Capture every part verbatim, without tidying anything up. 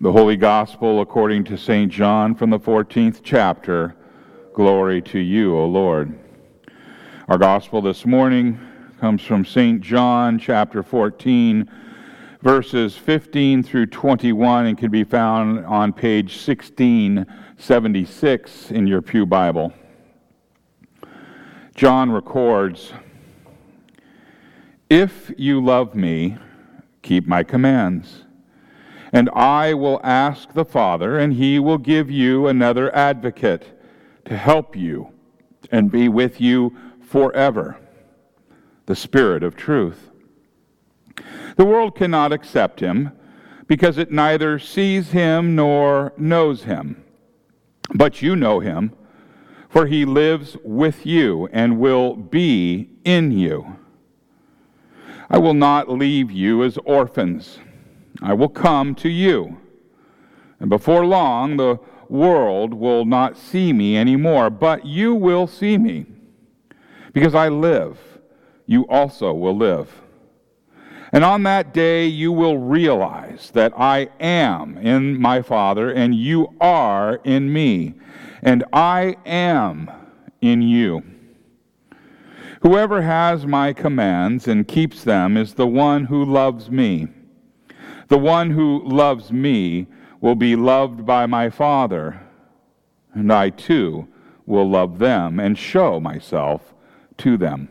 The Holy Gospel according to Saint John from the fourteenth chapter. Glory to you, O Lord. Our Gospel this morning comes from Saint John chapter fourteen, verses fifteen through twenty-one, and can be found on page sixteen seventy-six in your Pew Bible. John records, "If you love me, keep my commands. And I will ask the Father, and he will give you another advocate to help you and be with you forever, the Spirit of truth. The world cannot accept him, because it neither sees him nor knows him. But you know him, for he lives with you and will be in you. I will not leave you as orphans. I will come to you, and before long the world will not see me anymore, but you will see me. Because I live, you also will live. And on that day you will realize that I am in my Father, and you are in me, and I am in you. Whoever has my commands and keeps them is the one who loves me. The one who loves me will be loved by my Father, and I too will love them and show myself to them."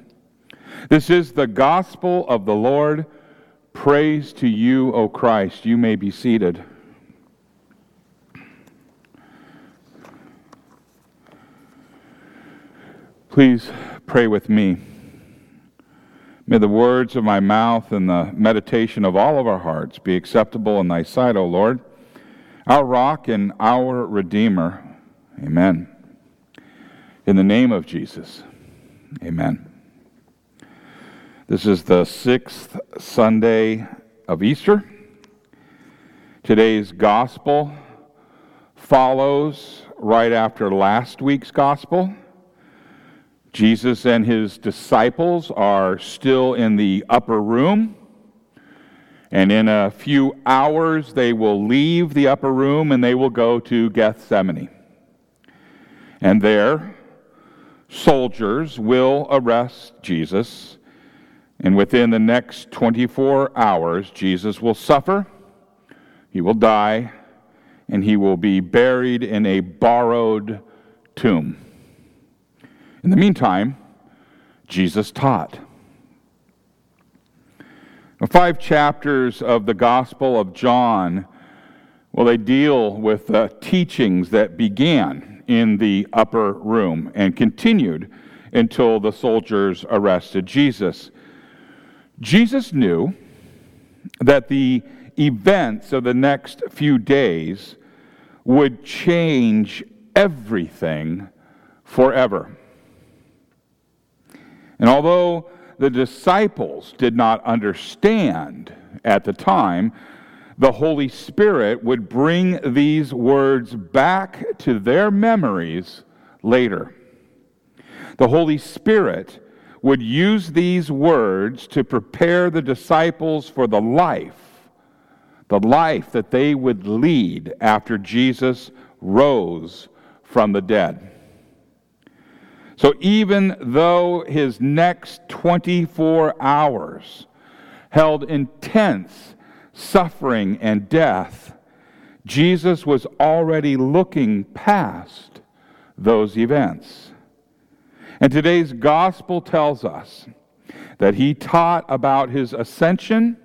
This is the gospel of the Lord. Praise to you, O Christ. You may be seated. Please pray with me. May the words of my mouth and the meditation of all of our hearts be acceptable in thy sight, O Lord, our rock and our Redeemer. Amen. In the name of Jesus, amen. This is the sixth Sunday of Easter. Today's gospel follows right after last week's gospel. Jesus and his disciples are still in the upper room, and in a few hours they will leave the upper room and they will go to Gethsemane. And there, soldiers will arrest Jesus, and within the next twenty-four hours, Jesus will suffer, he will die, and he will be buried in a borrowed tomb. In the meantime, Jesus taught. Now, five chapters of the Gospel of John, well, they deal with the teachings that began in the upper room and continued until the soldiers arrested Jesus. Jesus knew that the events of the next few days would change everything forever. And although the disciples did not understand at the time, the Holy Spirit would bring these words back to their memories later. The Holy Spirit would use these words to prepare the disciples for the life, the life that they would lead after Jesus rose from the dead. So even though his next twenty-four hours held intense suffering and death, Jesus was already looking past those events. And today's gospel tells us that he taught about his ascension,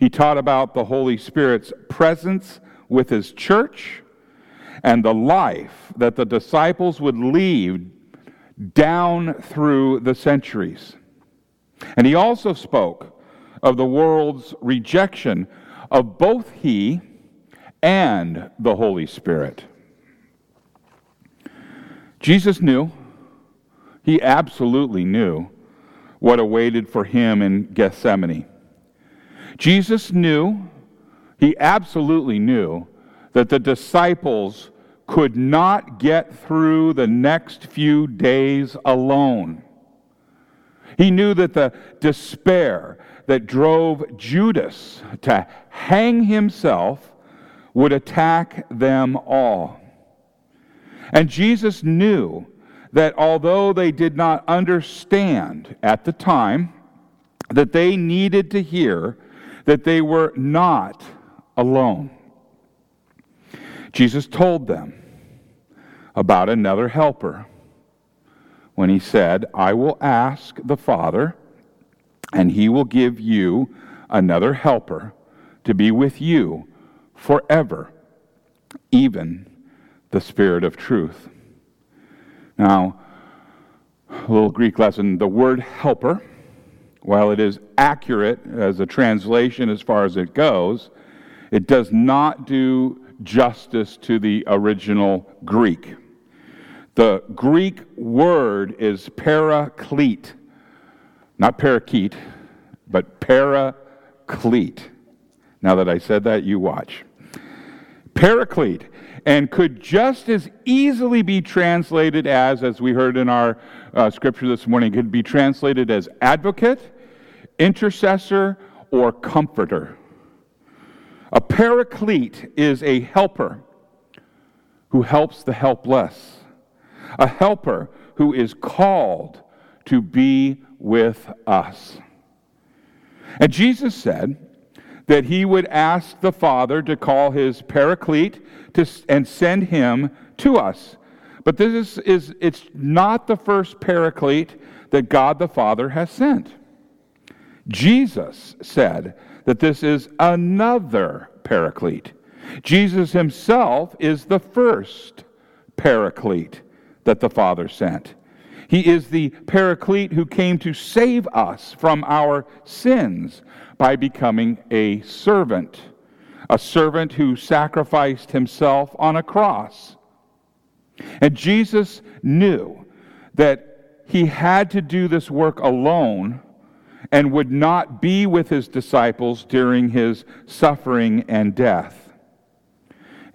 he taught about the Holy Spirit's presence with his church, and the life that the disciples would lead down through the centuries. And he also spoke of the world's rejection of both he and the Holy Spirit. Jesus knew, he absolutely knew what awaited for him in Gethsemane. Jesus knew, he absolutely knew that the disciples could not get through the next few days alone. He knew that the despair that drove Judas to hang himself would attack them all. And Jesus knew that although they did not understand at the time, that they needed to hear that they were not alone. Jesus told them about another helper when he said, "I will ask the Father, and he will give you another helper to be with you forever, even the Spirit of truth." Now, a little Greek lesson. The word helper, while it is accurate as a translation as far as it goes, it does not do justice to the original Greek. The Greek word is paraclete, not parakeet, but paraclete. Now that I said that, you watch. Paraclete, and could just as easily be translated as, as we heard in our uh, scripture this morning, could be translated as advocate, intercessor, or comforter. A paraclete is a helper who helps the helpless, a helper who is called to be with us. And Jesus said that he would ask the Father to call his paraclete to, and send him to us. But this is, is it's not the first paraclete that God the Father has sent. Jesus said that this is another paraclete. Jesus himself is the first paraclete that the Father sent. He is the paraclete who came to save us from our sins by becoming a servant, a servant who sacrificed himself on a cross. And Jesus knew that he had to do this work alone and would not be with his disciples during his suffering and death.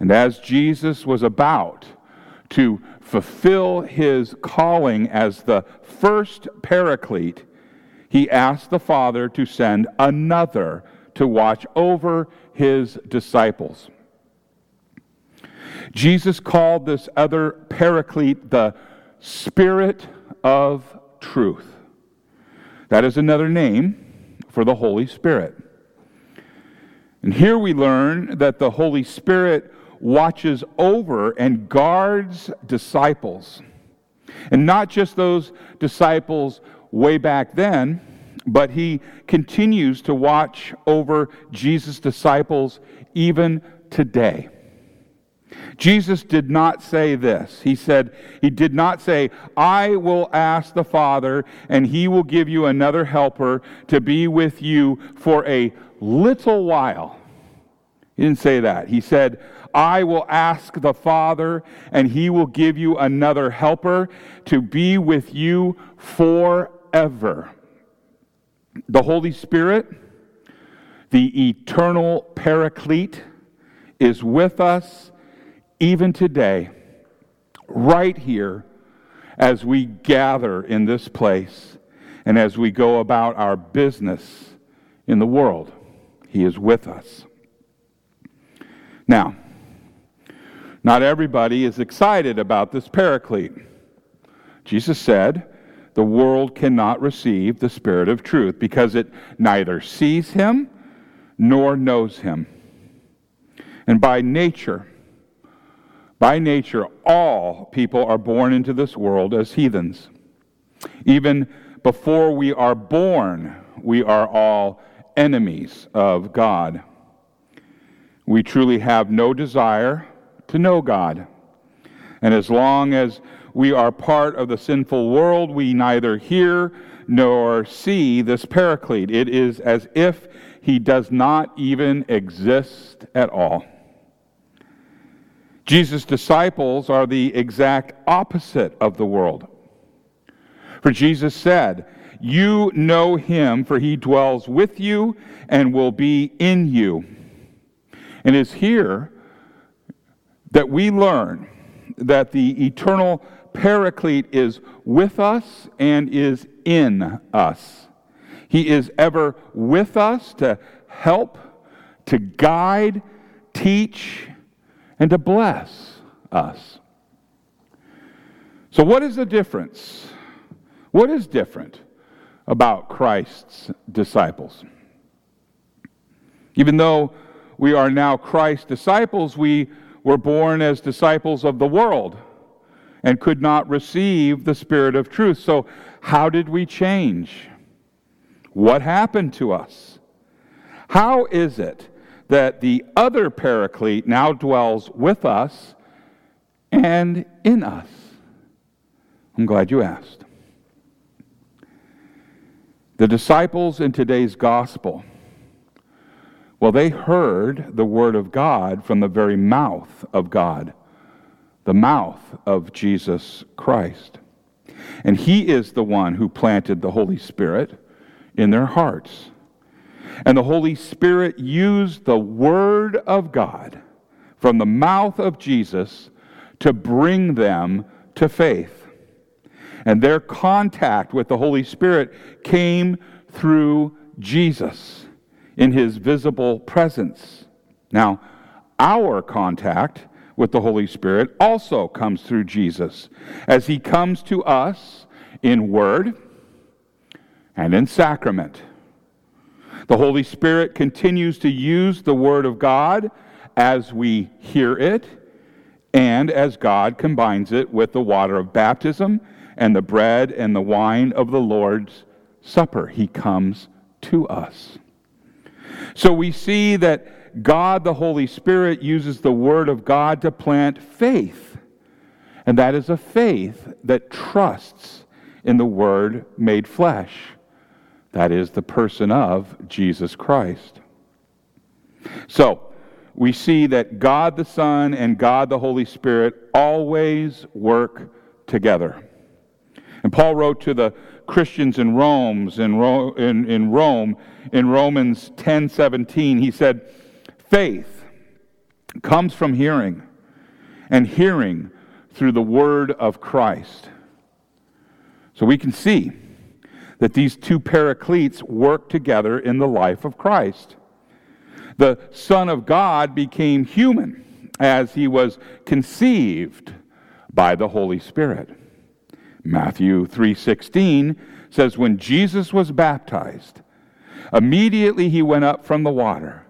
And as Jesus was about to fulfill his calling as the first paraclete, he asked the Father to send another to watch over his disciples. Jesus called this other paraclete the Spirit of Truth. That is another name for the Holy Spirit. And here we learn that the Holy Spirit watches over and guards disciples. And not just those disciples way back then, but he continues to watch over Jesus' disciples even today. Jesus did not say this. He said, he did not say, "I will ask the Father, and he will give you another helper to be with you for a little while." He didn't say that. He said, "I will ask the Father, and he will give you another helper to be with you forever." The Holy Spirit, the eternal paraclete, is with us even today, right here, as we gather in this place and as we go about our business in the world. He is with us. Now, not everybody is excited about this paraclete. Jesus said, "The world cannot receive the Spirit of truth because it neither sees him nor knows him." And by nature, by nature, all people are born into this world as heathens. Even before we are born, we are all enemies of God. We truly have no desire to know God. And as long as we are part of the sinful world, we neither hear nor see this paraclete. It is as if he does not even exist at all. Jesus' disciples are the exact opposite of the world. For Jesus said, "You know him, for he dwells with you and will be in you." And it is here that we learn that the eternal paraclete is with us and is in us. He is ever with us to help, to guide, teach, and to bless us. So what is the difference? What is different about Christ's disciples? Even though we are now Christ's disciples, we were born as disciples of the world and could not receive the Spirit of truth. So how did we change? What happened to us? How is it that the other paraclete now dwells with us and in us? I'm glad you asked. The disciples in today's gospel, well, they heard the word of God from the very mouth of God, the mouth of Jesus Christ. And He is the one who planted the Holy Spirit in their hearts. And the Holy Spirit used the word of God from the mouth of Jesus to bring them to faith. And their contact with the Holy Spirit came through Jesus in His visible presence. Now, our contact with the Holy Spirit also comes through Jesus as He comes to us in word and in sacrament. The Holy Spirit continues to use the word of God as we hear it and as God combines it with the water of baptism and the bread and the wine of the Lord's Supper. He comes to us. So we see that God, the Holy Spirit, uses the Word of God to plant faith. And that is a faith that trusts in the Word made flesh. That is the person of Jesus Christ. So we see that God the Son and God the Holy Spirit always work together. And Paul wrote to the Christians in Rome, in Rome, in Rome, in Romans ten seventeen, he said, faith comes from hearing, and hearing through the word of Christ. So we can see that these two paracletes work together in the life of Christ. The Son of God became human as He was conceived by the Holy Spirit. Matthew three sixteen says, when Jesus was baptized, immediately He went up from the water,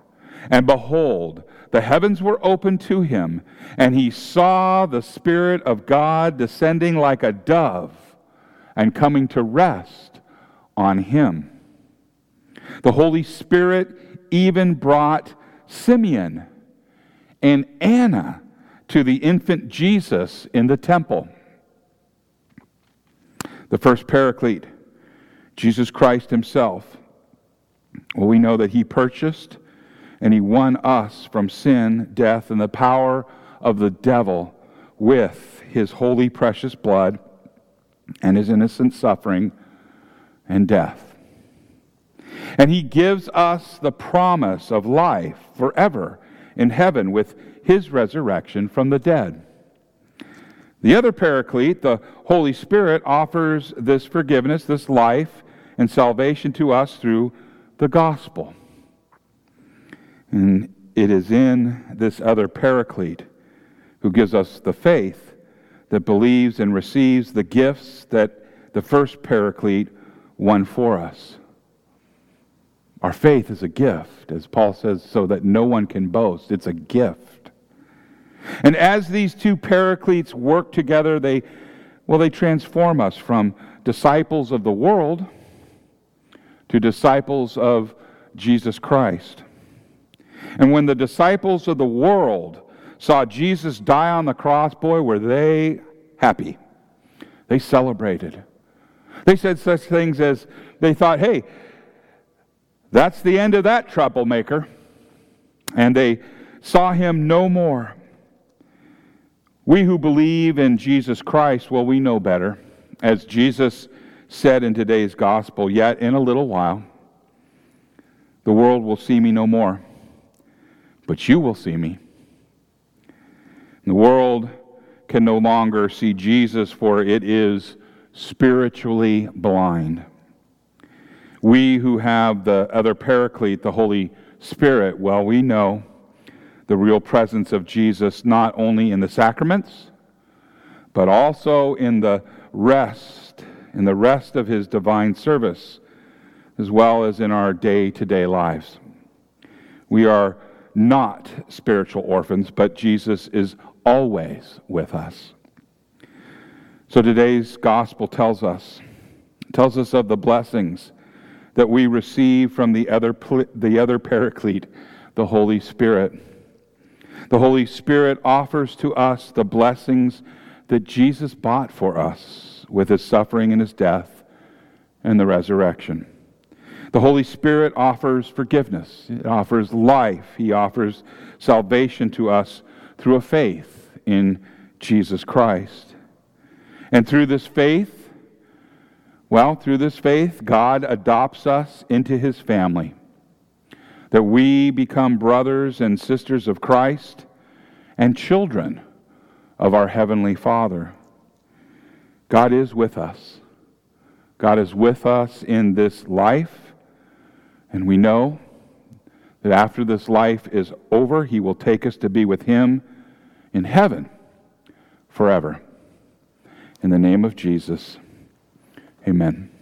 and behold, the heavens were opened to Him, and He saw the Spirit of God descending like a dove and coming to rest on Him. The Holy Spirit even brought Simeon and Anna to the infant Jesus in the temple. The first paraclete, Jesus Christ Himself. Well, we know that He purchased and He won us from sin, death, and the power of the devil with His holy, precious blood and His innocent suffering and death. And He gives us the promise of life forever in heaven with His resurrection from the dead. The other paraclete, the Holy Spirit, offers this forgiveness, this life, and salvation to us through the gospel. And it is in this other paraclete who gives us the faith that believes and receives the gifts that the first paraclete won for us. Our faith is a gift, as Paul says, so that no one can boast. It's a gift. And as these two paracletes work together, they, well, they transform us from disciples of the world to disciples of Jesus Christ. And when the disciples of the world saw Jesus die on the cross, boy, were they happy. They celebrated. They said such things as they thought, hey, that's the end of that troublemaker. And they saw him no more. We who believe in Jesus Christ, well, we know better. As Jesus said in today's gospel, yet in a little while, the world will see me no more, but you will see me. The world can no longer see Jesus, for it is spiritually blind. We who have the other paraclete, the Holy Spirit, well, we know the real presence of Jesus, not only in the sacraments, but also in the rest, in the rest of his divine service, as well as in our day-to-day lives. We are not spiritual orphans, but Jesus is always with us. So today's gospel tells us, tells us of the blessings that we receive from the other, the other paraclete, the Holy Spirit. The Holy Spirit offers to us the blessings that Jesus bought for us with his suffering and his death and the resurrection. The Holy Spirit offers forgiveness. It offers life. He offers salvation to us through a faith in Jesus Christ. And through this faith, well, through this faith, God adopts us into his family, that we become brothers and sisters of Christ and children of our Heavenly Father. God is with us. God is with us in this life. And we know that after this life is over, he will take us to be with him in heaven forever. In the name of Jesus, amen.